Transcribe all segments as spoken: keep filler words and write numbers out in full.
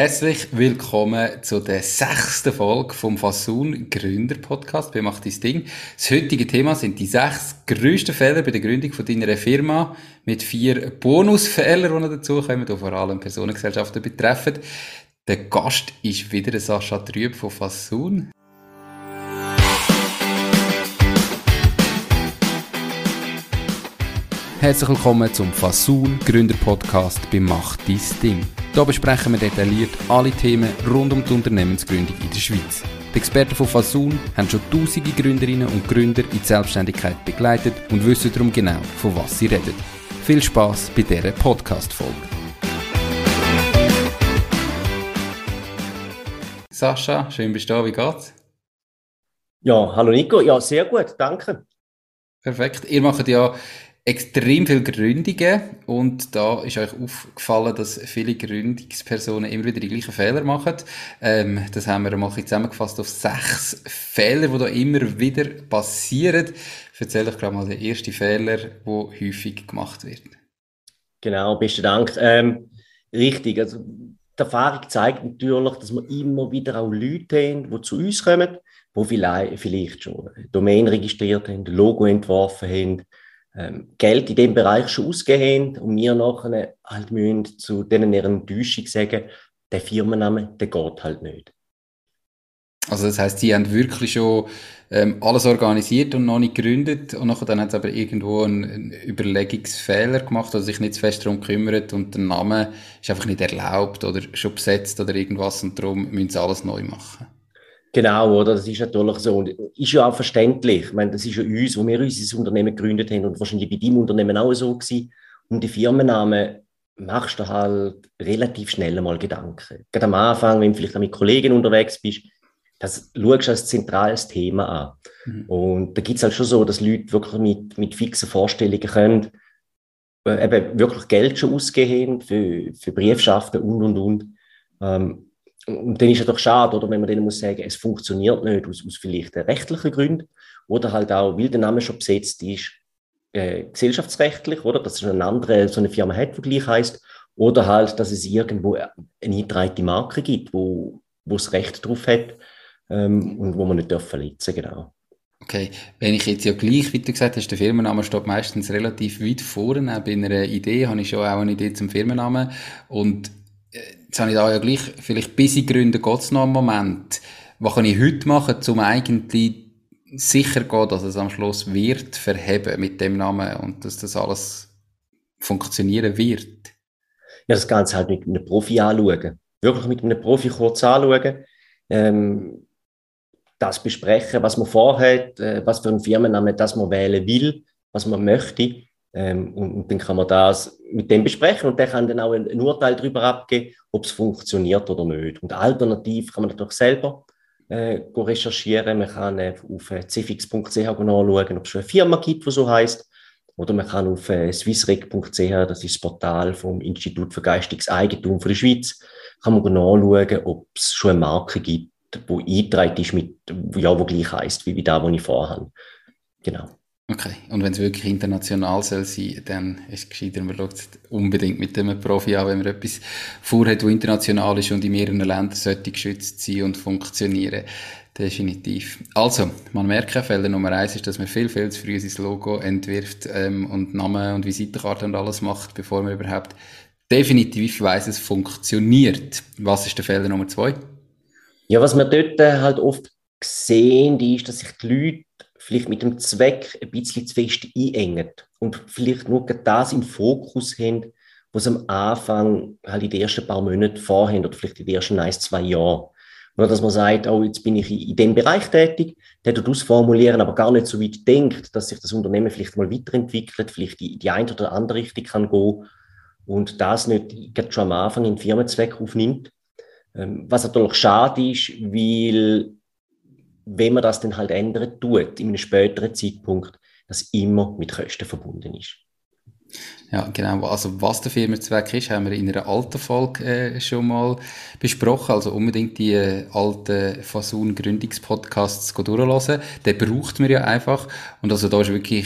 Herzlich willkommen zu der sechsten Folge vom Fasoon Gründer Podcast bei Mach dis Ding. Das heutige Thema sind die sechs grössten Fehler bei der Gründung von deiner Firma mit vier Bonusfehlern, die noch dazukommen, die vor allem Personengesellschaften betreffen. Der Gast ist wieder Sascha Trüeb von Fasoon. Herzlich willkommen zum Fasoon Gründer Podcast bei Mach dis Ding. Hier besprechen wir detailliert alle Themen rund um die Unternehmensgründung in der Schweiz. Die Experten von Fasoon haben schon tausende Gründerinnen und Gründer in die Selbstständigkeit begleitet und wissen darum genau, von was sie reden. Viel Spass bei dieser Podcast-Folge. Sascha, schön bist du da, wie geht's? Ja, hallo Nico, ja sehr gut, danke. Perfekt, ihr macht ja extrem viele Gründungen und da ist euch aufgefallen, dass viele Gründungspersonen immer wieder die gleichen Fehler machen. Ähm, das haben wir mal zusammengefasst auf sechs Fehler, die da immer wieder passieren. Ich erzähle euch gerade mal den ersten Fehler, der häufig gemacht wird. Genau, besten Dank. Ähm, richtig, also die Erfahrung zeigt natürlich, dass wir immer wieder auch Leute haben, die zu uns kommen, die vielleicht, vielleicht schon eine Domain registriert haben, ein Logo entworfen haben, Geld in diesem Bereich schon ausgegeben haben und wir nachher halt müssen zu denen ihrer Enttäuschung sagen, der Firmenname, der geht halt nicht. Also das heisst, sie haben wirklich schon ähm, alles organisiert und noch nicht gegründet und nachher dann haben sie aber irgendwo einen, einen Überlegungsfehler gemacht oder sich nicht zu fest darum gekümmert und der Name ist einfach nicht erlaubt oder schon besetzt oder irgendwas und darum müssen sie alles neu machen. Genau, oder? Das ist natürlich so. Und ist ja auch verständlich. Ich meine, das ist ja uns, wo wir unser Unternehmen gegründet haben und wahrscheinlich bei deinem Unternehmen auch so gewesen. Um die Firmennamen machst du halt relativ schnell mal Gedanken. Gerade am Anfang, wenn du vielleicht mit Kollegen unterwegs bist, das schaust du als zentrales Thema an. Mhm. Und da gibt es halt schon so, dass Leute wirklich mit, mit fixen Vorstellungen können, äh, eben wirklich Geld schon ausgeben für, für Briefschaften und, und, und. Ähm, Und dann ist es doch schade, oder, wenn man denen muss sagen, es funktioniert nicht, aus, aus vielleicht rechtlichen Gründen. Oder halt auch, weil der Name schon besetzt ist, äh, gesellschaftsrechtlich, oder, dass es eine andere, so eine Firma hat, die gleich heisst. Oder halt, dass es irgendwo eine eingetragene Marke gibt, wo, wo es Recht drauf hat ähm, und wo man nicht verletzen darf, genau. Okay, wenn ich jetzt ja gleich, wie du gesagt hast, der Firmenname steht meistens relativ weit vorne. Auch bei einer Idee habe ich schon auch eine Idee zum Firmennamen. Und jetzt habe ich da ja gleich, vielleicht bis ich gründe, geht es noch einen Moment. Was kann ich heute machen, um eigentlich sicher zu gehen, dass es am Schluss wird verheben mit dem Namen und dass das alles funktionieren wird? Ja, das Ganze halt mit einem Profi anschauen. Wirklich mit einem Profi kurz anschauen. Ähm, das besprechen, was man vorhat, äh, was für einen Firmennamen das man wählen will, was man möchte. Ähm, und, und dann kann man das mit dem besprechen und der kann dann auch ein, ein Urteil darüber abgeben, ob es funktioniert oder nicht. Und alternativ kann man natürlich selber äh, recherchieren. Man kann äh, auf äh, zfix punkt c h nachschauen, ob es schon eine Firma gibt, die so heisst. Oder man kann auf äh, swissreg punkt c h, das ist das Portal vom Institut für geistiges Eigentum von der Schweiz, kann man nachschauen, ob es schon eine Marke gibt, die eingetragen ist, mit, ja, wo gleich heisst, wie, wie das, was ich vorhabe. Genau. Okay, und wenn es wirklich international soll sein, dann ist es gescheiter, man schaut es unbedingt mit dem Profi an, wenn man etwas vorhat, das international ist und in mehreren Ländern sollte geschützt sein und funktionieren. Definitiv. Also, man merkt, Fehler Nummer eins ist, dass man viel, viel zu früh sein Logo entwirft ähm, und Namen und Visitenkarte und alles macht, bevor man überhaupt definitiv weiss, es funktioniert. Was ist der Fehler Nummer zwei? Ja, was man dort halt oft sehen, ist, dass sich die Leute vielleicht mit dem Zweck ein bisschen zu fest einengen und vielleicht nur das im Fokus haben, was am Anfang halt in den ersten paar Monaten vorhaben oder vielleicht in den ersten ein, zwei Jahren. Oder dass man sagt, oh, jetzt bin ich in diesem Bereich tätig, der tut ausformulieren, aber gar nicht so weit denkt, dass sich das Unternehmen vielleicht mal weiterentwickelt, vielleicht in die eine oder andere Richtung kann gehen und das nicht gerade schon am Anfang in den Firmenzweck aufnimmt. Was natürlich schade ist, weil wenn man das dann halt ändern tut, in einem späteren Zeitpunkt, das immer mit Kosten verbunden ist. Ja, genau. Also was der Firmenzweck ist, haben wir in einer alten Folge äh, schon mal besprochen. Also unbedingt die äh, alten Fasoon-Gründungspodcasts durchhören. Den braucht man ja einfach. Und also da ist wirklich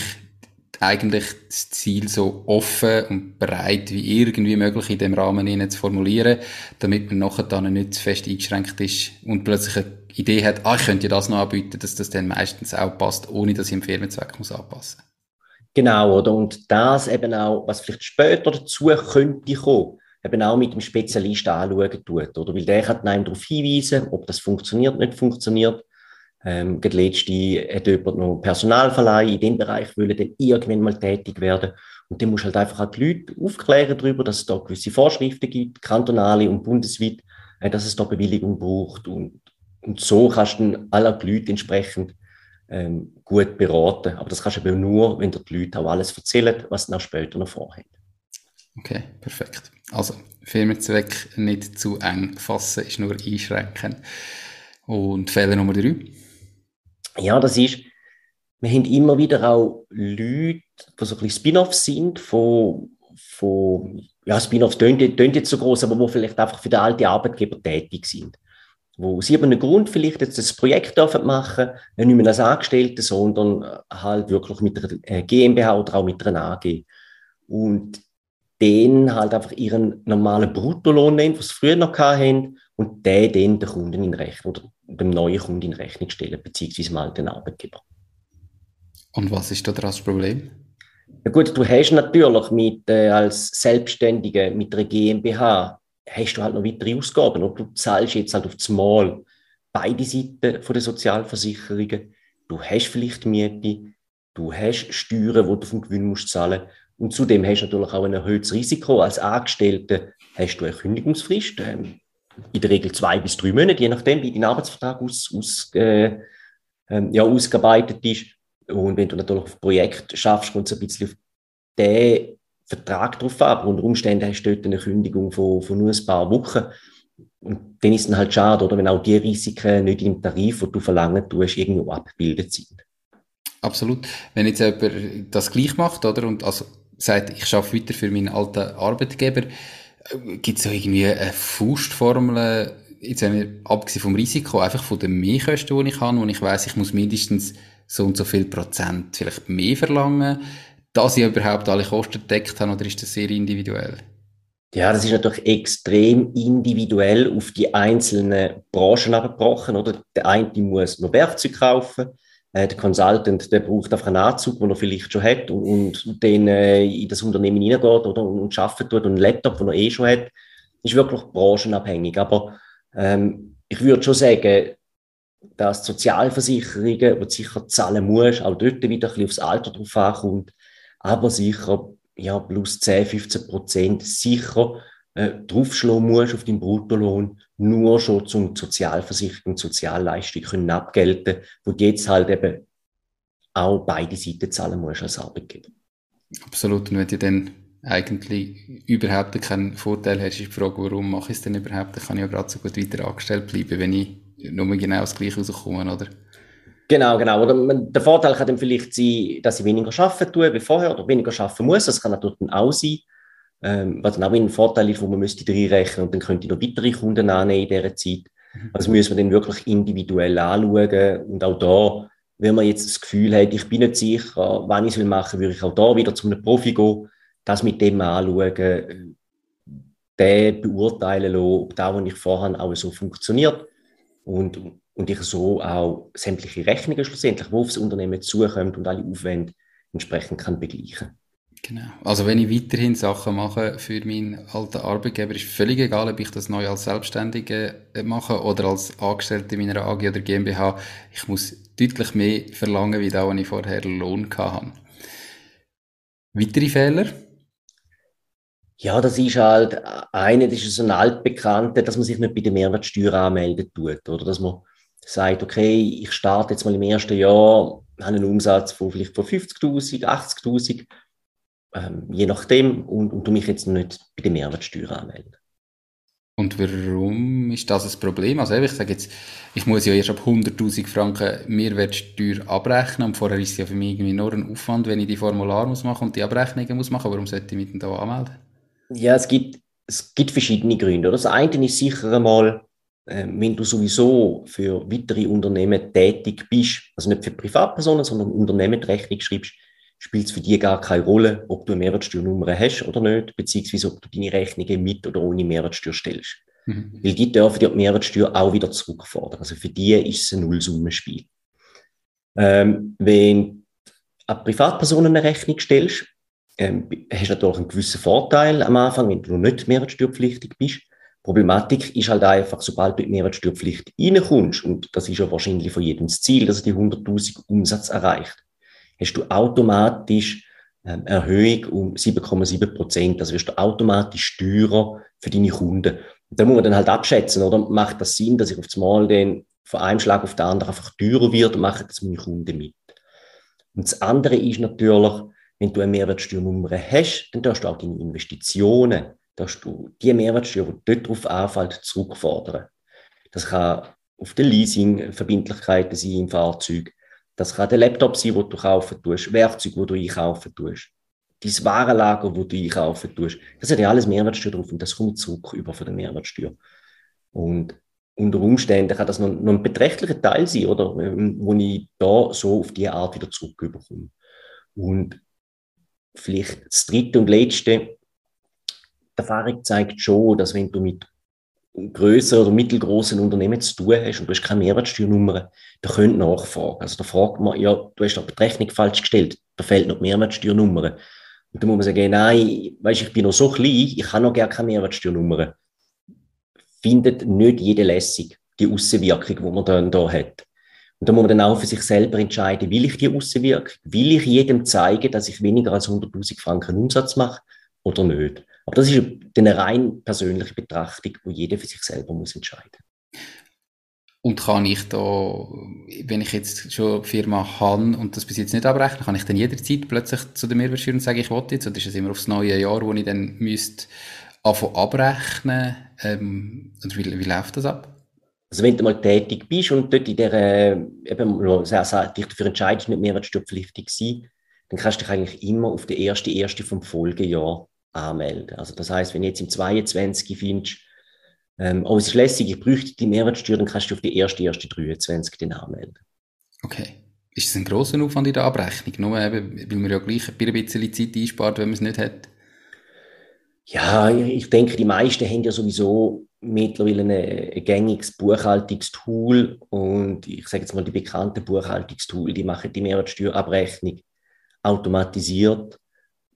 eigentlich das Ziel so offen und breit wie irgendwie möglich in dem Rahmen hinein zu formulieren, damit man nachher dann nicht zu fest eingeschränkt ist und plötzlich eine Idee hat, ah, ich könnte ja das noch anbieten, dass das dann meistens auch passt, ohne dass ich im Firmenzweck muss anpassen muss. Genau, oder? Und das eben auch, was vielleicht später dazu könnte kommen, eben auch mit dem Spezialisten anschauen tut, oder? Weil der kann einem darauf hinweisen, ob das funktioniert, nicht funktioniert. Ähm, gerade letztens hat jemand noch Personalverleih in dem Bereich, wollen dann irgendwann mal tätig werden. Und dann musst du halt einfach auch die Leute aufklären darüber, dass es da gewisse Vorschriften gibt, kantonale und bundesweit, äh, dass es da Bewilligung braucht. Und, und so kannst du dann alle die Leute entsprechend ähm, gut beraten. Aber das kannst du eben nur, wenn dir die Leute auch alles erzählen, was sie dann später noch vorhaben. Okay, perfekt. Also, Firmenzweck nicht zu eng fassen, ist nur einschränken. Und Fehler Nummer drei? Ja, das ist, wir haben immer wieder auch Leute, die so ein bisschen Spin-Offs sind, von, von ja, Spin-Offs tönt, tönt jetzt so gross, aber die vielleicht einfach für den alten Arbeitgeber tätig sind. Wo aus irgendeinem Grund vielleicht jetzt das Projekt dürfen machen, nicht mehr als Angestellte, sondern halt wirklich mit einer G m b H oder auch mit einer A G. Und den halt einfach ihren normalen Bruttolohn nehmen, was sie früher noch hatten, und den dann den Kunden in Rechnung oder dem neuen Kunden in Rechnung stellen, beziehungsweise dem alten Arbeitgeber. Und was ist da das Problem? Ja gut, du hast natürlich mit, äh, als Selbstständiger mit einer G m b H hast du halt noch weitere Ausgaben. Und du zahlst jetzt halt auf das Mal beide Seiten von der Sozialversicherungen. Du hast vielleicht Miete, du hast Steuern, die du vom Gewinn musst zahlen. Und zudem hast du natürlich auch ein erhöhtes Risiko. Als Angestellter hast du eine Kündigungsfrist, ähm, in der Regel zwei bis drei Monate, je nachdem, wie dein Arbeitsvertrag aus, aus, äh, ähm, ja, ausgearbeitet ist. Und wenn du natürlich auf Projekt schaffst, kommt es ein bisschen auf den Vertrag drauf ab. Unter Umständen hast du dort eine Kündigung von, von nur ein paar Wochen. Und dann ist es dann halt schade, oder, wenn auch die Risiken nicht im Tarif, den du verlangen tust, irgendwo abgebildet sind. Absolut. Wenn jetzt jemand das gleich macht, oder, und also sagt, ich arbeite weiter für meinen alten Arbeitgeber. Gibt es da irgendwie eine Faustformel, jetzt haben wir, abgesehen vom Risiko, einfach von den Mehrkosten, die ich habe, wo ich weiss, ich muss mindestens so und so viel Prozent vielleicht mehr verlangen, dass ich überhaupt alle Kosten gedeckt habe, oder ist das sehr individuell? Ja, das ist natürlich extrem individuell auf die einzelnen Branchen abgebrochen, oder? Der eine muss noch Werkzeug kaufen, der Consultant, der braucht einfach einen Anzug, den er vielleicht schon hat und, und den äh, in das Unternehmen hineingeht oder und, und arbeiten tut und einen Laptop, den er eh schon hat, ist wirklich branchenabhängig. Aber ähm, ich würde schon sagen, dass die Sozialversicherungen, die du sicher zahlen musst, auch dort wieder ein bisschen aufs Alter drauf ankommt, aber sicher ja, plus zehn, fünfzehn Prozent sicher äh, draufschlagen musst auf deinen Bruttolohn, nur schon zum Sozialversicherung und Sozialleistung können abgelten, wo du jetzt halt eben auch beide Seiten zahlen musst als Arbeitgeber. Absolut. Und wenn du dann eigentlich überhaupt keinen Vorteil hast, ist die Frage, warum mache ich es denn überhaupt? Dann kann ich ja gerade so gut weiter angestellt bleiben, wenn ich nur genau das Gleiche rauskomme, oder? Genau, genau. Oder man, der Vorteil kann dann vielleicht sein, dass ich weniger arbeiten tue wie vorher oder weniger arbeiten muss. Das kann natürlich dann auch sein. Ähm, was dann auch ein Vorteil ist, wo man müsste reinrechnen und dann könnte ich noch weitere Kunden annehmen in dieser Zeit. Also müssen wir dann wirklich individuell anschauen und auch da, wenn man jetzt das Gefühl hat, ich bin nicht sicher, wann ich es machen will, würde ich auch da wieder zu einem Profi gehen, das mit dem anschauen, den beurteilen lassen, ob das, was ich vorhabe, auch so funktioniert und, und ich so auch sämtliche Rechnungen schlussendlich, die auf das Unternehmen zukommen und alle Aufwände entsprechend kann begleichen. Genau. Also wenn ich weiterhin Sachen mache für meinen alten Arbeitgeber, ist völlig egal, ob ich das neu als Selbstständige mache oder als Angestellte in meiner A G oder G m b H. Ich muss deutlich mehr verlangen, wie da, wo ich vorher Lohn hatte. Weitere Fehler? Ja, das ist halt eine, das ist so ein altbekannter, dass man sich nicht bei der Mehrwertsteuer anmelden tut. Oder dass man sagt, okay, ich starte jetzt mal im ersten Jahr, habe einen Umsatz von vielleicht von fünfzigtausend, achtzigtausend. Ähm, je nachdem, und, und du mich jetzt noch nicht bei der Mehrwertsteuer anmelden. Und warum ist das ein Problem? Also ich sage jetzt, ich muss ja erst ab hunderttausend Franken Mehrwertsteuer abrechnen und vorher ist es ja für mich irgendwie nur ein Aufwand, wenn ich die Formulare muss machen und die Abrechnungen muss machen. Warum sollte ich mich denn da anmelden? Ja, es gibt, es gibt verschiedene Gründe. Oder? Das eine ist sicher einmal, äh, wenn du sowieso für weitere Unternehmen tätig bist, also nicht für Privatpersonen, sondern Unternehmen die Rechnung schreibst, spielt es für dich gar keine Rolle, ob du eine Mehrwertsteuernummer hast oder nicht, beziehungsweise ob du deine Rechnungen mit oder ohne Mehrwertsteuer stellst. Mhm. Weil die dürfen ja die Mehrwertsteuer auch wieder zurückfordern. Also für die ist es ein Nullsummenspiel. Ähm, wenn du an Privatpersonen eine Rechnung stellst, ähm, hast du natürlich einen gewissen Vorteil am Anfang, wenn du noch nicht mehrwertsteuerpflichtig bist. Problematik ist halt einfach, sobald du in die Mehrwertsteuerpflicht reinkommst, und das ist ja wahrscheinlich von jedem das Ziel, dass er die hunderttausend Umsatz erreicht, hast du automatisch ähm, Erhöhung um sieben Komma sieben Prozent. Also wirst du automatisch teurer für deine Kunden. Und da muss man dann halt abschätzen, oder? Macht das Sinn, dass ich auf das Mal dann von einem Schlag auf den anderen einfach teurer wird, machen das meine Kunden mit. Und das andere ist natürlich, wenn du eine Mehrwertsteuernummer hast, dann darfst du auch deine Investitionen, dass du die Mehrwertsteuer, die dort drauf anfällt, zurückfordern. Das kann auf der Leasing-Verbindlichkeiten sein im Fahrzeug. Das kann der Laptop sein, den du kaufen tust, Werkzeuge, die du einkaufen tust, dein Warenlager, das du einkaufen tust. Das hat ja alles Mehrwertsteuer drauf und das kommt zurück über von der Mehrwertsteuer. Und unter Umständen kann das noch, noch ein beträchtlicher Teil sein, oder, wo ich da so auf diese Art wieder zurückbekomme. Und vielleicht das dritte und letzte: Die Erfahrung zeigt schon, dass wenn du mit grösseren oder mittelgroßen Unternehmen zu tun hast und du hast keine Mehrwertsteuernummer, da könnt nachfragen. Also da fragt man, ja, du hast doch die Rechnung falsch gestellt, da fehlt noch die Mehrwertsteuernummer. Und dann muss man sagen, nein, weißt, ich bin noch so klein, ich habe noch gar keine Mehrwertsteuernummer. Findet nicht jede lässig, die Aussenwirkung, die man dann da hat. Und da muss man dann auch für sich selber entscheiden, will ich die Aussenwirkung, will ich jedem zeigen, dass ich weniger als hunderttausend Franken Umsatz mache oder nicht. Aber das ist eine rein persönliche Betrachtung, die jeder für sich selber muss entscheiden muss. Und kann ich da, wenn ich jetzt schon eine Firma habe und das bis jetzt nicht abrechne, kann ich dann jederzeit plötzlich zu der Mehrwertsteuer und sagen, ich will jetzt? Oder ist es immer aufs neue Jahr, wo ich dann müsste anfangen abrechnen? Ähm, und wie, wie läuft das ab? Also wenn du mal tätig bist und dort in der, eben, also dich dafür entscheidest, nicht mehrwertsteuerpflichtig zu sein, dann kannst du dich eigentlich immer auf den ersten ersten vom Folgejahr anmelden. Also das heisst, wenn du jetzt im zweiundzwanzig findest, ähm, oh, es ist lässig, ich bräuchte die Mehrwertsteuer, dann kannst du auf die ersten ersten dreiundzwanzig den anmelden. Okay. Ist das ein grosser Aufwand in der Abrechnung? Nur eben, weil man ja gleich ein bisschen Zeit einspart, wenn man es nicht hat. Ja, ich denke, die meisten haben ja sowieso mittlerweile ein gängiges Buchhaltungstool, und ich sage jetzt mal, die bekannten Buchhaltungstool, die machen die Mehrwertsteuerabrechnung automatisiert.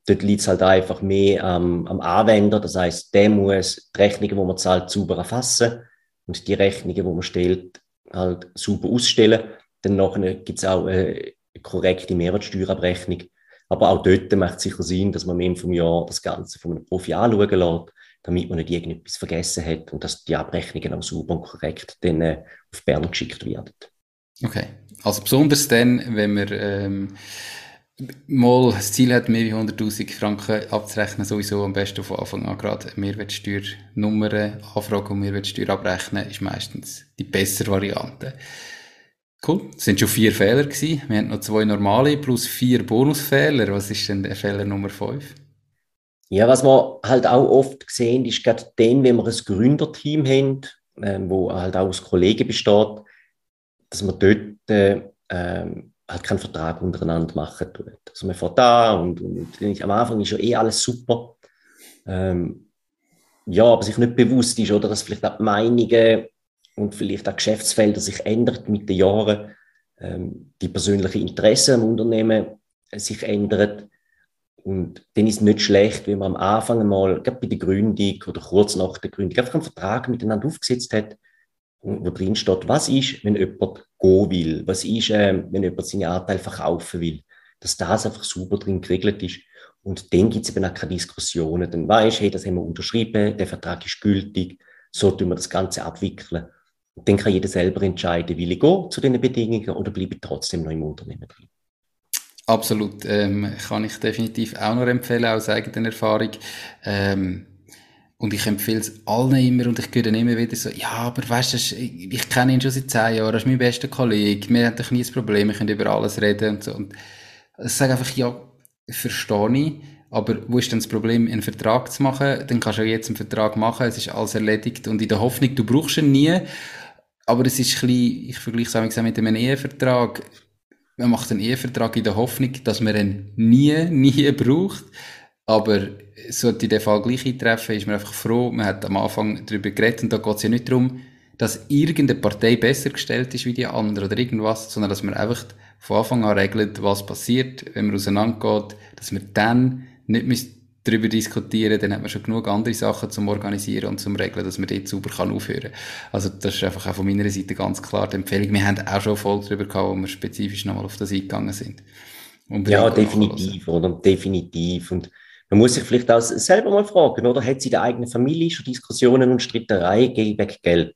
Dort liegt es halt einfach mehr ähm, am Anwender. Das heisst, der muss die Rechnungen, die man zahlt, sauber erfassen und die Rechnungen, die man stellt, halt sauber ausstellen. Dann nachher gibt es auch eine korrekte Mehrwertsteuerabrechnung. Aber auch dort macht es sicher Sinn, dass man im Jahr das Ganze von einem Profi anschauen lässt, damit man nicht irgendetwas vergessen hat und dass die Abrechnungen auch sauber und korrekt dann äh, auf Bern geschickt werden. Okay, also besonders dann, wenn man ähm mal das Ziel hat, mehr als hunderttausend Franken abzurechnen, sowieso am besten von Anfang an gerade Mehrwertsteuernummern anfragen und Mehrwertsteuer abrechnen, ist meistens die bessere Variante. Cool, es sind schon vier Fehler gewesen. Wir haben noch zwei normale plus vier Bonusfehler. Was ist denn der Fehler Nummer fünf? Ja, was wir halt auch oft sehen, ist gerade dann, wenn wir ein Gründerteam haben, ähm, wo halt auch aus Kollegen besteht, dass man dort äh, ähm, halt keinen Vertrag untereinander machen tut. Also man fährt da und, und, und am Anfang ist ja eh alles super. Ähm, ja, aber sich nicht bewusst ist, oder, dass vielleicht auch die Meinungen und vielleicht auch Geschäftsfelder sich ändern mit den Jahren, ähm, die persönlichen Interessen am Unternehmen äh, sich ändern. Und dann ist es nicht schlecht, wenn man am Anfang einmal, gerade bei der Gründung oder kurz nach der Gründung, einfach einen Vertrag miteinander aufgesetzt hat, wo drin steht, was ist, wenn jemand gehen will, was ist, äh, wenn jemand seine Anteile verkaufen will, dass das einfach super drin geregelt ist. Und dann gibt es eben auch keine Diskussionen. Dann weisst du, hey, das haben wir unterschrieben, der Vertrag ist gültig, so tun wir das Ganze abwickeln. Und dann kann jeder selber entscheiden, will ich gehen zu diesen Bedingungen oder bleibe ich trotzdem noch im Unternehmen drin. Absolut, ähm, kann ich definitiv auch noch empfehlen, aus eigener Erfahrung. Ähm Und ich empfehle es allen immer, und ich höre dann immer wieder so, ja, aber weißt du, ich kenne ihn schon seit zehn Jahren, er ist mein bester Kollege, wir haben doch nie ein Problem, wir können über alles reden und so. Und ich sage einfach, ja, verstehe ich, aber wo ist denn das Problem, einen Vertrag zu machen? Dann kannst du ja jetzt einen Vertrag machen, es ist alles erledigt, und in der Hoffnung, du brauchst ihn nie, aber es ist ein bisschen, ich vergleiche es auch mit einem Ehevertrag, Man macht einen Ehevertrag in der Hoffnung, dass man ihn nie, nie braucht. Aber sollte in dem Fall gleich eintreffen, ist man einfach froh. Man hat am Anfang darüber geredet und da geht es ja nicht darum, dass irgendeine Partei besser gestellt ist wie die andere oder irgendwas, sondern dass man einfach von Anfang an regelt, was passiert, wenn man auseinandergeht, dass man dann nicht darüber diskutieren müssen, dann hat man schon genug andere Sachen zum Organisieren und zum Regeln, dass man dort sauber kann aufhören kann. Also das ist einfach auch von meiner Seite ganz klar die Empfehlung. Wir haben auch schon Folgen darüber gehabt, wo wir spezifisch nochmal auf das eingegangen sind. Ja, definitiv, oder? Definitiv. Und man muss sich vielleicht auch selber mal fragen, oder? Hat es in der eigenen Familie schon Diskussionen und Streitereien gegen Geld?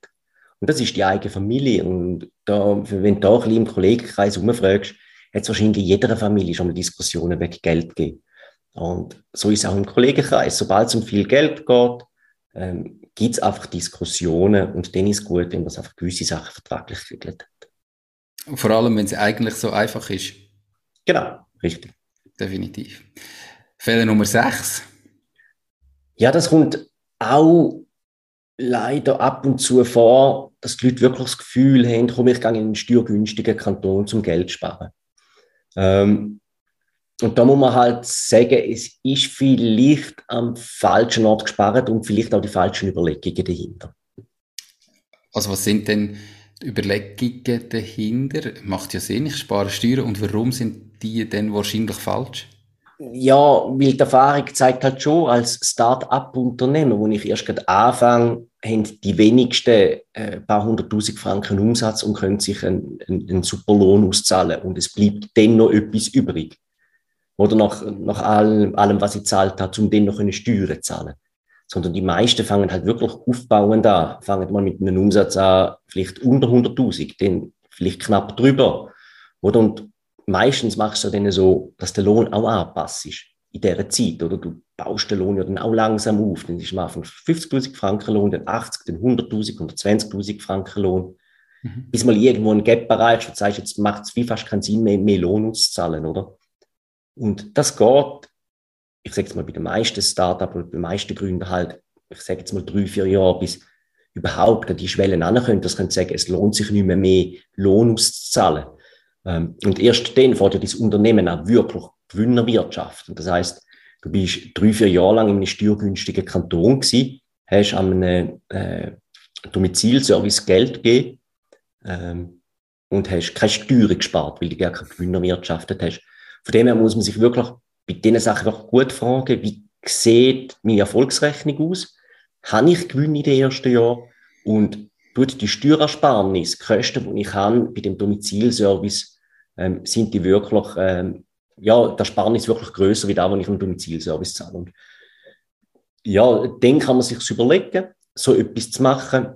Und das ist die eigene Familie. Und da, wenn du da ein bisschen im Kollegenkreis herumfragst, hat es wahrscheinlich in jeder Familie schon mal Diskussionen wegen Geld gegeben. Und so ist es auch im Kollegenkreis. Sobald es um viel Geld geht, ähm, gibt es einfach Diskussionen. Und dann ist es gut, wenn man einfach gewisse Sachen vertraglich geregelt hat. Vor allem, wenn es eigentlich so einfach ist. Genau, richtig. Definitiv. Fehler Nummer sechs. Ja, das kommt auch leider ab und zu vor, dass die Leute wirklich das Gefühl haben, komm, ich gehe in einen steuergünstigen Kanton, um Geld zu sparen. Ähm, Und da muss man halt sagen, es ist vielleicht am falschen Ort gespart und vielleicht auch die falschen Überlegungen dahinter. Also was sind denn die Überlegungen dahinter? Macht ja Sinn, ich spare Steuern. Und warum sind die denn wahrscheinlich falsch? Ja, weil die Erfahrung zeigt halt schon, als Start-up-Unternehmen, wo ich erst gerade anfange, haben die wenigsten ein paar hunderttausend Franken Umsatz und können sich einen, einen, einen super Lohn auszahlen. Und es bleibt dann noch etwas übrig. Oder nach, nach allem, allem, was ich gezahlt habe, um dann noch Steuern zu zahlen. Sondern die meisten fangen halt wirklich aufbauend an. Fangen mal mit einem Umsatz an, vielleicht unter hunderttausend, dann vielleicht knapp drüber. Oder? Und meistens machst du dann so, dass der Lohn auch angepasst ist in dieser Zeit. Oder? Du baust den Lohn ja dann auch langsam auf. Dann ist am Anfang fünfzigtausend Franken Lohn, dann achtzig, dann hunderttausend, hundertzwanzigtausend Franken Lohn. Mhm. Bis mal irgendwo ein Gap erreicht, wo du sagst, jetzt macht es fast keinen Sinn mehr, mehr Lohn auszuzahlen, oder? Und das geht, ich sage jetzt mal, bei den meisten Startups und bei den meisten Gründern halt, ich sage jetzt mal drei, vier Jahre, bis überhaupt an die Schwellen herankommen, dass man sagen, es lohnt sich nicht mehr, mehr Lohn auszuzahlen. Und erst dann fährt ja das Unternehmen auch wirklich Gewinnerwirtschaft. Und das heisst, du bist drei, vier Jahre lang in einem steuergünstigen Kanton gewesen, hast an einem äh, Domizilservice Geld gegeben ähm, und hast keine Steuern gespart, weil du gar keine Gewinnerwirtschaft hast. Von dem her muss man sich wirklich bei diesen Sachen auch gut fragen, wie sieht meine Erfolgsrechnung aus? Habe ich Gewinn in den ersten Jahren? Und tut die Steuerersparnis, die Kosten, die ich habe bei dem Domizilservice, ähm, sind die wirklich, ähm, ja, der Ersparnis wirklich grösser wie das, was ich im Domizilservice zahle. Und ja, dann kann man sich überlegen, so etwas zu machen,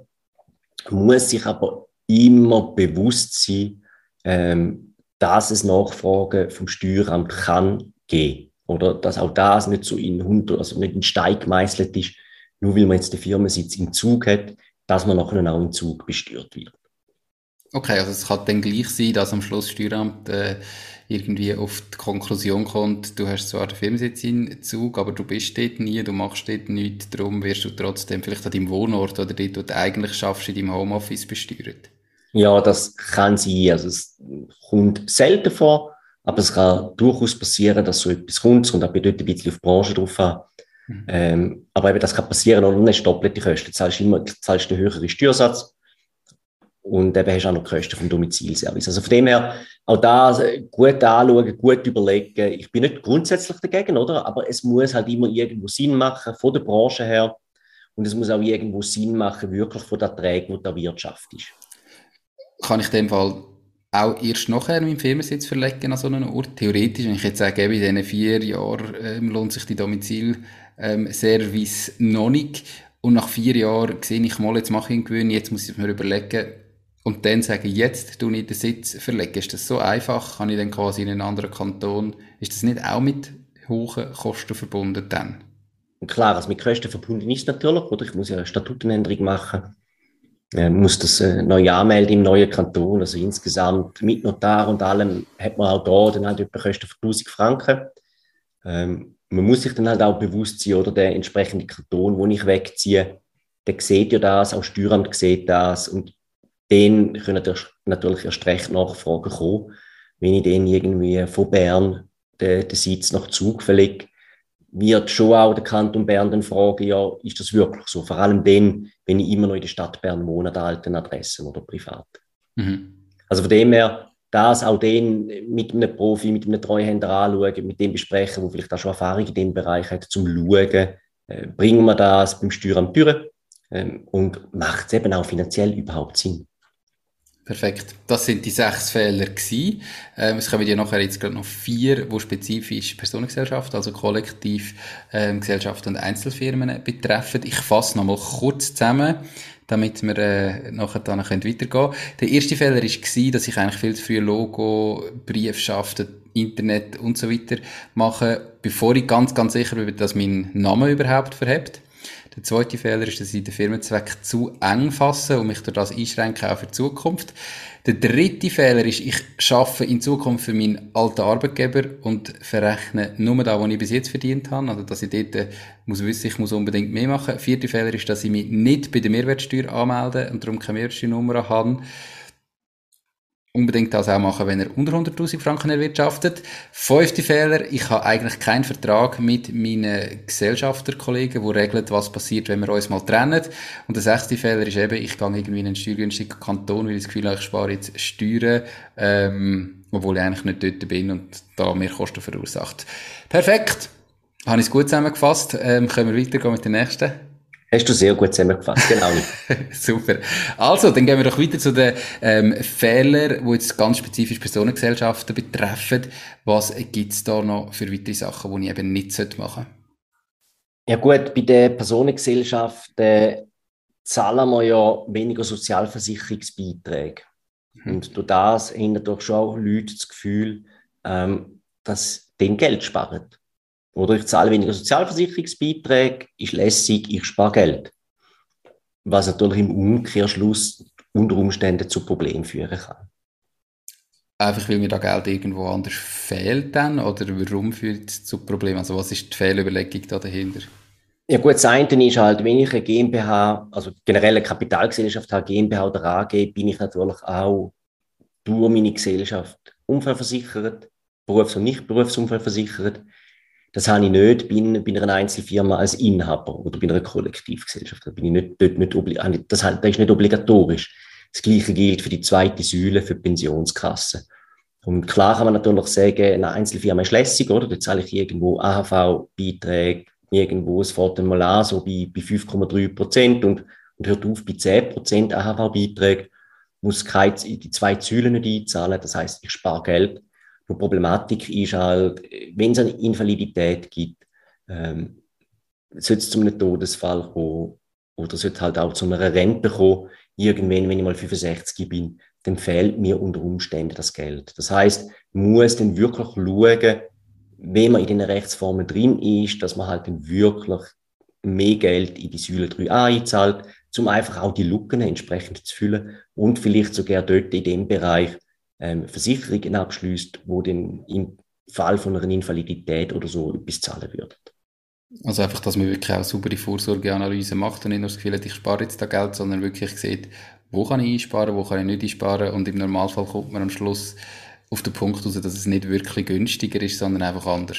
muss sich aber immer bewusst sein, ähm, dass es Nachfragen vom Steueramt kann geben. Oder dass auch das nicht so in Hund, also nicht in Stein gemeißelt ist, nur weil man jetzt den Firmensitz im Zug hat, dass man nachher auch im Zug besteuert wird. Okay, also es kann dann gleich sein, dass am Schluss das Steueramt äh, irgendwie auf die Konklusion kommt, du hast zwar den Firmensitz im Zug, aber du bist dort nie, du machst dort nichts, darum wirst du trotzdem vielleicht an deinem Wohnort oder dort, wo du eigentlich schaffst, in deinem Homeoffice besteuert. Ja, das kann sein. Also es kommt selten vor, aber es kann durchaus passieren, dass so etwas kommt. Es kommt auch ein bisschen auf die Branche drauf an. Mhm. Ähm, aber eben, das kann passieren, oder nicht doppelte Kosten. Du zahlst immer du zahlst einen höheren Steuersatz und eben hast auch noch Kosten vom Domizilservice. Also von dem her, auch das gut anschauen, gut überlegen. Ich bin nicht grundsätzlich dagegen, oder? Aber es muss halt immer irgendwo Sinn machen, von der Branche her. Und es muss auch irgendwo Sinn machen, wirklich von den Erträgen, die da Wirtschaft ist. Kann ich in dem Fall auch erst nachher meinen Firmensitz verlegen an so einen Ort? Theoretisch, wenn ich jetzt sage, in diesen vier Jahren ähm, lohnt sich die Domizilservice ähm, noch nicht. Und nach vier Jahren sehe ich mal, jetzt mache ich einen Gewinn, jetzt muss ich mir überlegen und dann sagen, jetzt tue ich den Sitz verlegen. Ist das so einfach? Kann ich dann quasi in einen anderen Kanton? Ist das nicht auch mit hohen Kosten verbunden dann? Klar, also mit Kosten verbunden ist natürlich, oder? Ich muss ja eine Statutenänderung machen. Man muss das äh, neu anmelden im neuen Kanton, also insgesamt mit Notar und allem hat man auch da dann halt etwa Kosten von tausend Franken. Ähm, man muss sich dann halt auch bewusst sein, oder der entsprechende Kanton, wo ich wegziehe, der sieht ja das, auch das Steueramt sieht das und den können natürlich erst recht Nachfragen kommen, wenn ich dann irgendwie von Bern den, den Sitz nach Zug verlege, wird schon auch der Kanton Bern dann fragen, ja, ist das wirklich so? Vor allem dann, wenn ich immer noch in der Stadt Bern wohne, an alten Adressen oder privat. Mhm. Also von dem her, das auch den mit einem Profi, mit einem Treuhänder anschauen, mit dem besprechen, der vielleicht auch schon Erfahrung in diesem Bereich hat, zum schauen, äh, bringen wir das beim Steueramt durch ähm, und macht es eben auch finanziell überhaupt Sinn. Perfekt. Das sind die sechs Fehler gewesen. Ähm, es kommen ja nachher jetzt gerade noch vier, die spezifisch Personengesellschaft, also Kollektivgesellschaft ähm, und Einzelfirmen betreffen. Ich fasse nochmal kurz zusammen, damit wir äh, nachher dann weitergehen können. Der erste Fehler war, dass ich eigentlich viel zu früh Logo, Briefschaften, Internet und so weiter mache, bevor ich ganz, ganz sicher bin, dass mein Name überhaupt verhebt. Der zweite Fehler ist, dass ich den Firmenzweck zu eng fasse und mich durch das einschränke, auch für die Zukunft. Der dritte Fehler ist, ich arbeite in Zukunft für meinen alten Arbeitgeber und verrechne nur das, was ich bis jetzt verdient habe. Also, dass ich dort muss wissen, ich muss unbedingt mehr machen. Der vierte Fehler ist, dass ich mich nicht bei der Mehrwertsteuer anmelde und darum keine Mehrwertsteuernummer habe. Unbedingt das auch machen, wenn er unter hunderttausend Franken erwirtschaftet. Fünfter Fehler, ich habe eigentlich keinen Vertrag mit meinen Gesellschafterkollegen, die regeln, was passiert, wenn wir uns mal trennen. Und der sechste Fehler ist eben, ich gehe irgendwie in einen steuergünstigen Kanton, weil ich das Gefühl habe, ich spare jetzt Steuern, ähm, obwohl ich eigentlich nicht dort bin und da mehr Kosten verursacht. Perfekt, habe ich es gut zusammengefasst. Ähm, können wir weitergehen mit der nächsten? Hast du sehr gut zusammengefasst, genau. Super. Also, dann gehen wir doch weiter zu den ähm, Fehlern, die jetzt ganz spezifisch Personengesellschaften betreffen. Was gibt es da noch für weitere Sachen, die ich eben nicht machen sollte? Ja gut, bei den Personengesellschaften äh, zahlen wir ja weniger Sozialversicherungsbeiträge. Mhm. Und durch das haben doch schon auch Leute das Gefühl, ähm, dass denen Geld sparen. Oder ich zahle weniger Sozialversicherungsbeiträge, ist lässig, ich spare Geld. Was natürlich im Umkehrschluss unter Umständen zu Problemen führen kann. Einfach weil mir da Geld irgendwo anders fehlt dann? Oder warum führt es zu Problemen? Also was ist die Fehlüberlegung da dahinter? Ja gut, das eine ist halt, wenn ich eine GmbH, also generell eine Kapitalgesellschaft habe, GmbH oder A G, bin ich natürlich auch durch meine Gesellschaft unfallversichert, berufs- und nicht berufsunfallversichert. Das habe ich nicht bei einer Einzelfirma als Inhaber oder bei einer Kollektivgesellschaft. Da bin ich nicht, dort nicht obli- das ist nicht obligatorisch. Das Gleiche gilt für die zweite Säule, für die Pensionskasse. Und klar kann man natürlich sagen, eine Einzelfirma ist lässig, oder? Da zahle ich irgendwo A H V-Beiträge, irgendwo, es fährt einmal an, so bei, bei fünf Komma drei Prozent und, und hört auf bei zehn Prozent A H V-Beiträge. Muss keine, die zwei Säulen nicht einzahlen, das heisst, ich spare Geld. Die Problematik ist halt, wenn es eine Invalidität gibt, ähm, sollte es zu einem Todesfall kommen oder sollte halt auch zu einer Rente kommen, irgendwann, wenn ich mal fünfundsechzig bin, dann fehlt mir unter Umständen das Geld. Das heisst, man muss dann wirklich schauen, wenn man in diesen Rechtsformen drin ist, dass man halt dann wirklich mehr Geld in die Säule drei a einzahlt, um einfach auch die Lücken entsprechend zu füllen und vielleicht sogar dort in dem Bereich Versicherungen abschließt, wo dann im Fall von einer Invalidität oder so etwas zahlen würdet. Also einfach, dass man wirklich auch saubere Vorsorgeanalyse macht und nicht nur das Gefühl hat, ich spare jetzt da Geld, sondern wirklich sieht, wo kann ich einsparen, wo kann ich nicht einsparen und im Normalfall kommt man am Schluss auf den Punkt raus, dass es nicht wirklich günstiger ist, sondern einfach anders.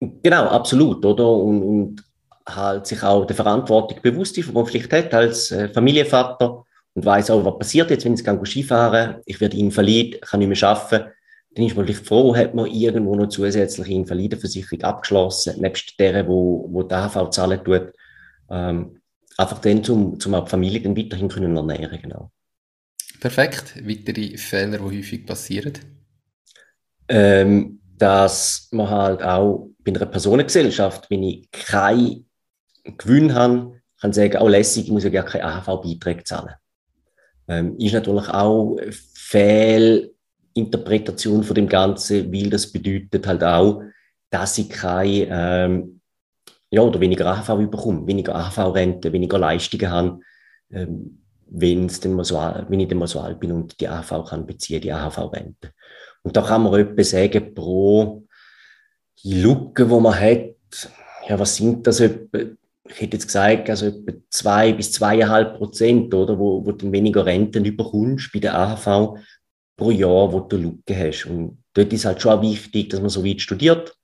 Genau, absolut, oder? Und, und halt sich auch der Verantwortung bewusst ist, die man vielleicht hat als Familienvater, und weiss auch, was passiert jetzt, wenn ich jetzt Skifahren, ich werde invalid, kann nicht mehr arbeiten, dann ist man vielleicht froh, hat man irgendwo noch zusätzliche Invalidenversicherung abgeschlossen, nebst deren, wo, wo die A H V zahlen tut, ähm, einfach dann, um auch die Familie dann weiterhin können ernähren können. Genau. Perfekt. Weitere Fehler, die häufig passieren? Ähm, dass man halt auch bei einer Personengesellschaft, wenn ich keinen Gewinn habe, kann sagen, auch lässig, ich muss ja gar keine A H V-Beiträge zahlen. Ähm, ist natürlich auch Fehlinterpretation von dem Ganzen, weil das bedeutet halt auch, dass ich keine, ähm, ja, oder weniger A H V bekomme, weniger A H V-Rente, weniger Leistungen habe, ähm, wenn's denn mal so, wenn ich dann mal so alt bin und die A H V kann beziehen, die A H V-Rente. Und da kann man etwa sagen, pro die Lücke, die man hat, ja, was sind das etwa? Ich hätte jetzt gesagt, also etwa zwei bis zweieinhalb Prozent, oder, wo, wo du weniger Renten überkommst bei der A H V, pro Jahr, wo du eine Lücke hast. Und dort ist halt schon wichtig, dass man so weit studiert.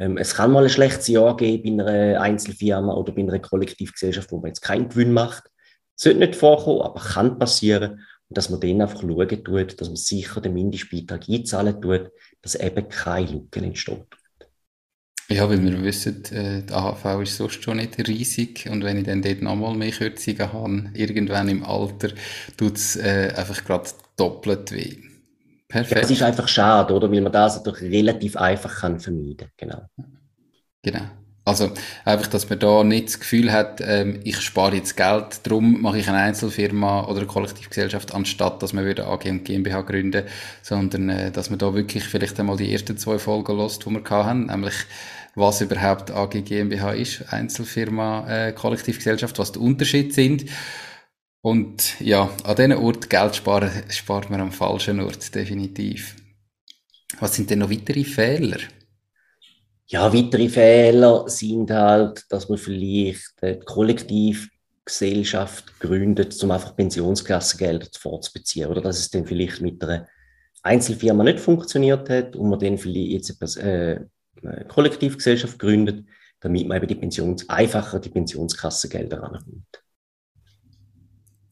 Ähm, es kann mal ein schlechtes Jahr geben bei einer Einzelfirma oder bei einer Kollektivgesellschaft, wo man jetzt keinen Gewinn macht. Das sollte nicht vorkommen, aber kann passieren. Und dass man dann einfach schauen tut, dass man sicher den Mindestbeitrag einzahlen tut, dass eben keine Lücken entstehen. Ja, weil wir wissen, die A H V ist sonst schon nicht riesig und wenn ich dann dort nochmal mehr Kürzungen habe, irgendwann im Alter, tut es äh, einfach gerade doppelt weh. Perfekt. Ja, das ist einfach schade, oder? Weil man das natürlich relativ einfach kann vermeiden kann. Genau. Genau. Also einfach, dass man da nicht das Gefühl hat, ähm, ich spare jetzt Geld, darum mache ich eine Einzelfirma oder eine Kollektivgesellschaft, anstatt dass man wieder A G und GmbH gründen, sondern äh, dass man da wirklich vielleicht einmal die ersten zwei Folgen hört, die wir hatten, nämlich was überhaupt A G, GmbH ist, Einzelfirma, äh, Kollektivgesellschaft, was die Unterschiede sind. Und ja, an diesen Ort Geld sparen, spart man am falschen Ort, definitiv. Was sind denn noch weitere Fehler? Ja, weitere Fehler sind halt, dass man vielleicht eine Kollektivgesellschaft gründet, um einfach Pensionskassengelder vorzubeziehen. Oder dass es dann vielleicht mit einer Einzelfirma nicht funktioniert hat und man dann vielleicht jetzt eine, äh, eine Kollektivgesellschaft gründet, damit man eben die Pensions, einfacher die Pensionskassengelder rankommt.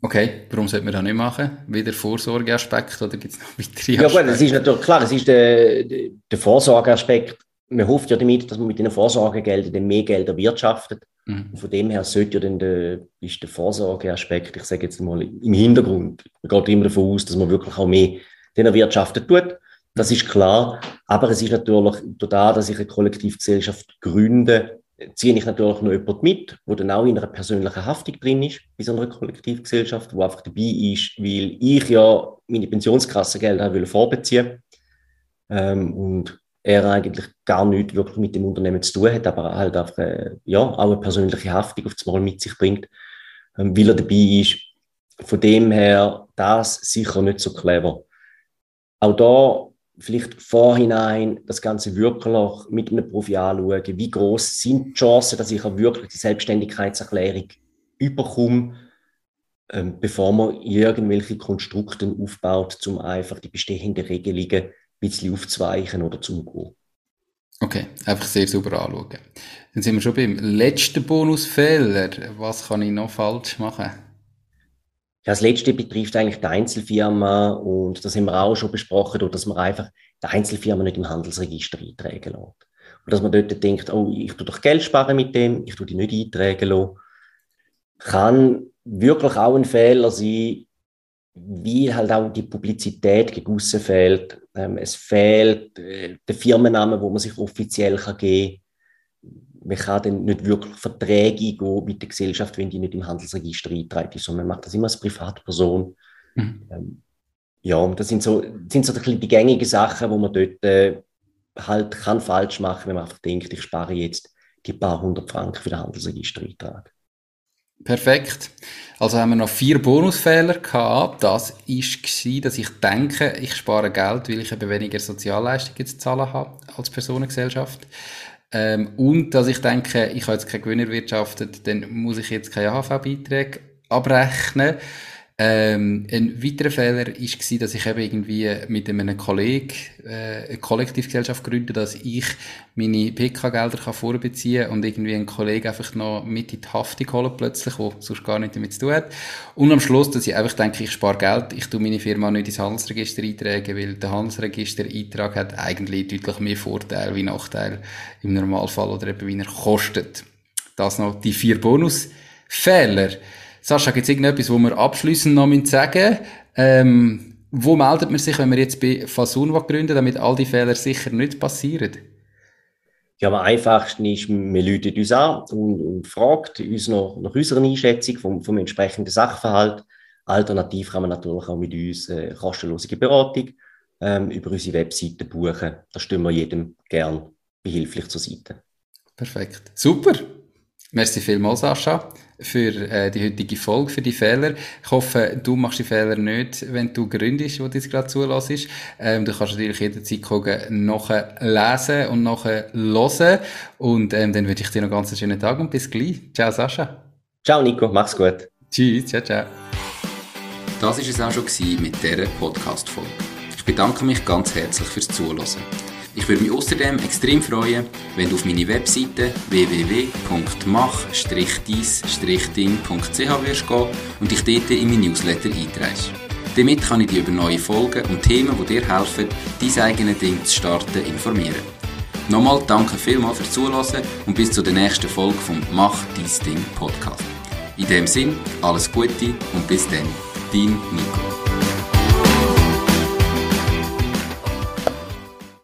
Okay, warum sollte man das nicht machen? Wieder Vorsorgeaspekt oder gibt es noch weitere Aspekte? Ja gut, das ist natürlich klar, das ist der, der Vorsorgeaspekt. Man hofft ja damit, dass man mit den Vorsorgegeldern dann mehr Geld erwirtschaftet. Mhm. Und von dem her sollte ja dann der, ist der Vorsorgeaspekt, ich sage jetzt mal, im Hintergrund. Man geht immer davon aus, dass man wirklich auch mehr dann erwirtschaftet tut. Das ist klar. Aber es ist natürlich, dadurch, dass ich eine Kollektivgesellschaft gründe, ziehe ich natürlich noch jemanden mit, der dann auch in einer persönlichen Haftung drin ist, bei so einer Kollektivgesellschaft, die einfach dabei ist, weil ich ja meine Pensionskassengelder vorbeziehen wollte. Ähm, und er eigentlich gar nichts wirklich mit dem Unternehmen zu tun hat, aber halt einfach äh, ja, auch eine persönliche Haftung auf das Mal mit sich bringt, ähm, weil er dabei ist. Von dem her, das sicher nicht so clever. Auch da vielleicht vorhinein das Ganze wirklich mit einem Profi anschauen, wie groß sind die Chancen, dass ich auch wirklich die Selbstständigkeitserklärung überkomme, ähm, bevor man irgendwelche Konstrukte aufbaut, um einfach die bestehenden Regelungen ein bisschen aufzuweichen oder zu umgehen. Okay, einfach sehr sauber anschauen. Dann sind wir schon beim letzten Bonusfehler. Was kann ich noch falsch machen? Ja, das letzte betrifft eigentlich die Einzelfirma und das haben wir auch schon besprochen, dass man einfach die Einzelfirma nicht im Handelsregister eintragen lässt. Und dass man dort denkt, oh, ich tue doch Geld sparen mit dem, ich tue die nicht eintragen lassen. Kann wirklich auch ein Fehler sein, weil halt auch die Publizität gegen aussen fehlt. Ähm, es fehlt äh, der Firmenname, wo man sich offiziell kann geben kann. Man kann dann nicht wirklich Verträge eingehen mit der Gesellschaft, wenn die nicht im Handelsregister eingetragen ist, sondern man macht das immer als Privatperson. Mhm. Ähm, ja, das sind so, sind so die gängigen Sachen, die man dort äh, halt kann falsch machen kann, wenn man einfach denkt, ich spare jetzt die paar hundert Franken für den Handelsregistereintrag. Perfekt. Also haben wir noch vier Bonusfehler gehabt. Das war, dass ich denke, ich spare Geld, weil ich eben weniger Sozialleistungen zu zahlen habe als Personengesellschaft. Ähm, und dass ich denke, ich habe jetzt keinen Gewinn erwirtschaftet, dann muss ich jetzt keinen A H V-Beitrag abrechnen. Ähm, ein weiterer Fehler war, dass ich eben irgendwie mit einem Kollegen äh, eine Kollektivgesellschaft gründe, dass ich meine P K-Gelder kann vorbeziehen kann und irgendwie einen Kollegen einfach noch mit in die Haftung holen plötzlich, der sonst gar nichts damit zu tun hat. Und am Schluss, dass ich einfach denke, ich spare Geld, ich tue meine Firma nicht ins Handelsregister eintragen, weil der Handelsregister-Eintrag hat eigentlich deutlich mehr Vorteile wie Nachteile im Normalfall oder eben wie er kostet. Das noch die vier Bonusfehler. Sascha, gibt es irgendetwas, wo wir abschliessend noch sagen müssen? Ähm, wo meldet man sich, wenn wir jetzt bei Fasoon gründen, damit all die Fehler sicher nicht passieren? Ja, am einfachsten ist, wir läuten uns an und, und fragt uns noch, nach unserer Einschätzung vom, vom entsprechenden Sachverhalt. Alternativ kann man natürlich auch mit uns äh, kostenlose Beratung ähm, über unsere Webseite buchen. Da stehen wir jedem gern behilflich zur Seite. Perfekt. Super. Merci vielmals, Sascha, für äh, die heutige Folge, für die Fehler. Ich hoffe, du machst die Fehler nicht, wenn du gründest, wo du jetzt gerade zulässt. Ähm, du kannst natürlich jederzeit gucken, nachher lesen und nachher hören. Und ähm, dann wünsche ich dir noch einen ganz schönen Tag und bis gleich. Ciao, Sascha. Ciao, Nico. Mach's gut. Tschüss. Ciao, ciao. Das war es auch schon mit dieser Podcast-Folge. bedanke mich ganz herzlich fürs Zuhören. Ich würde mich außerdem extrem freuen, wenn du auf meine Webseite w w w punkt mach dis ding punkt c h wirst gehen und dich dort in mein Newsletter einträgst. Damit kann ich dich über neue Folgen und Themen, die dir helfen, dein eigenes Ding zu starten, informieren. Nochmal danke vielmals fürs Zuhören und bis zur nächsten Folge vom Mach dis Ding Podcast. In dem Sinn, alles Gute und bis dann, dein Nico.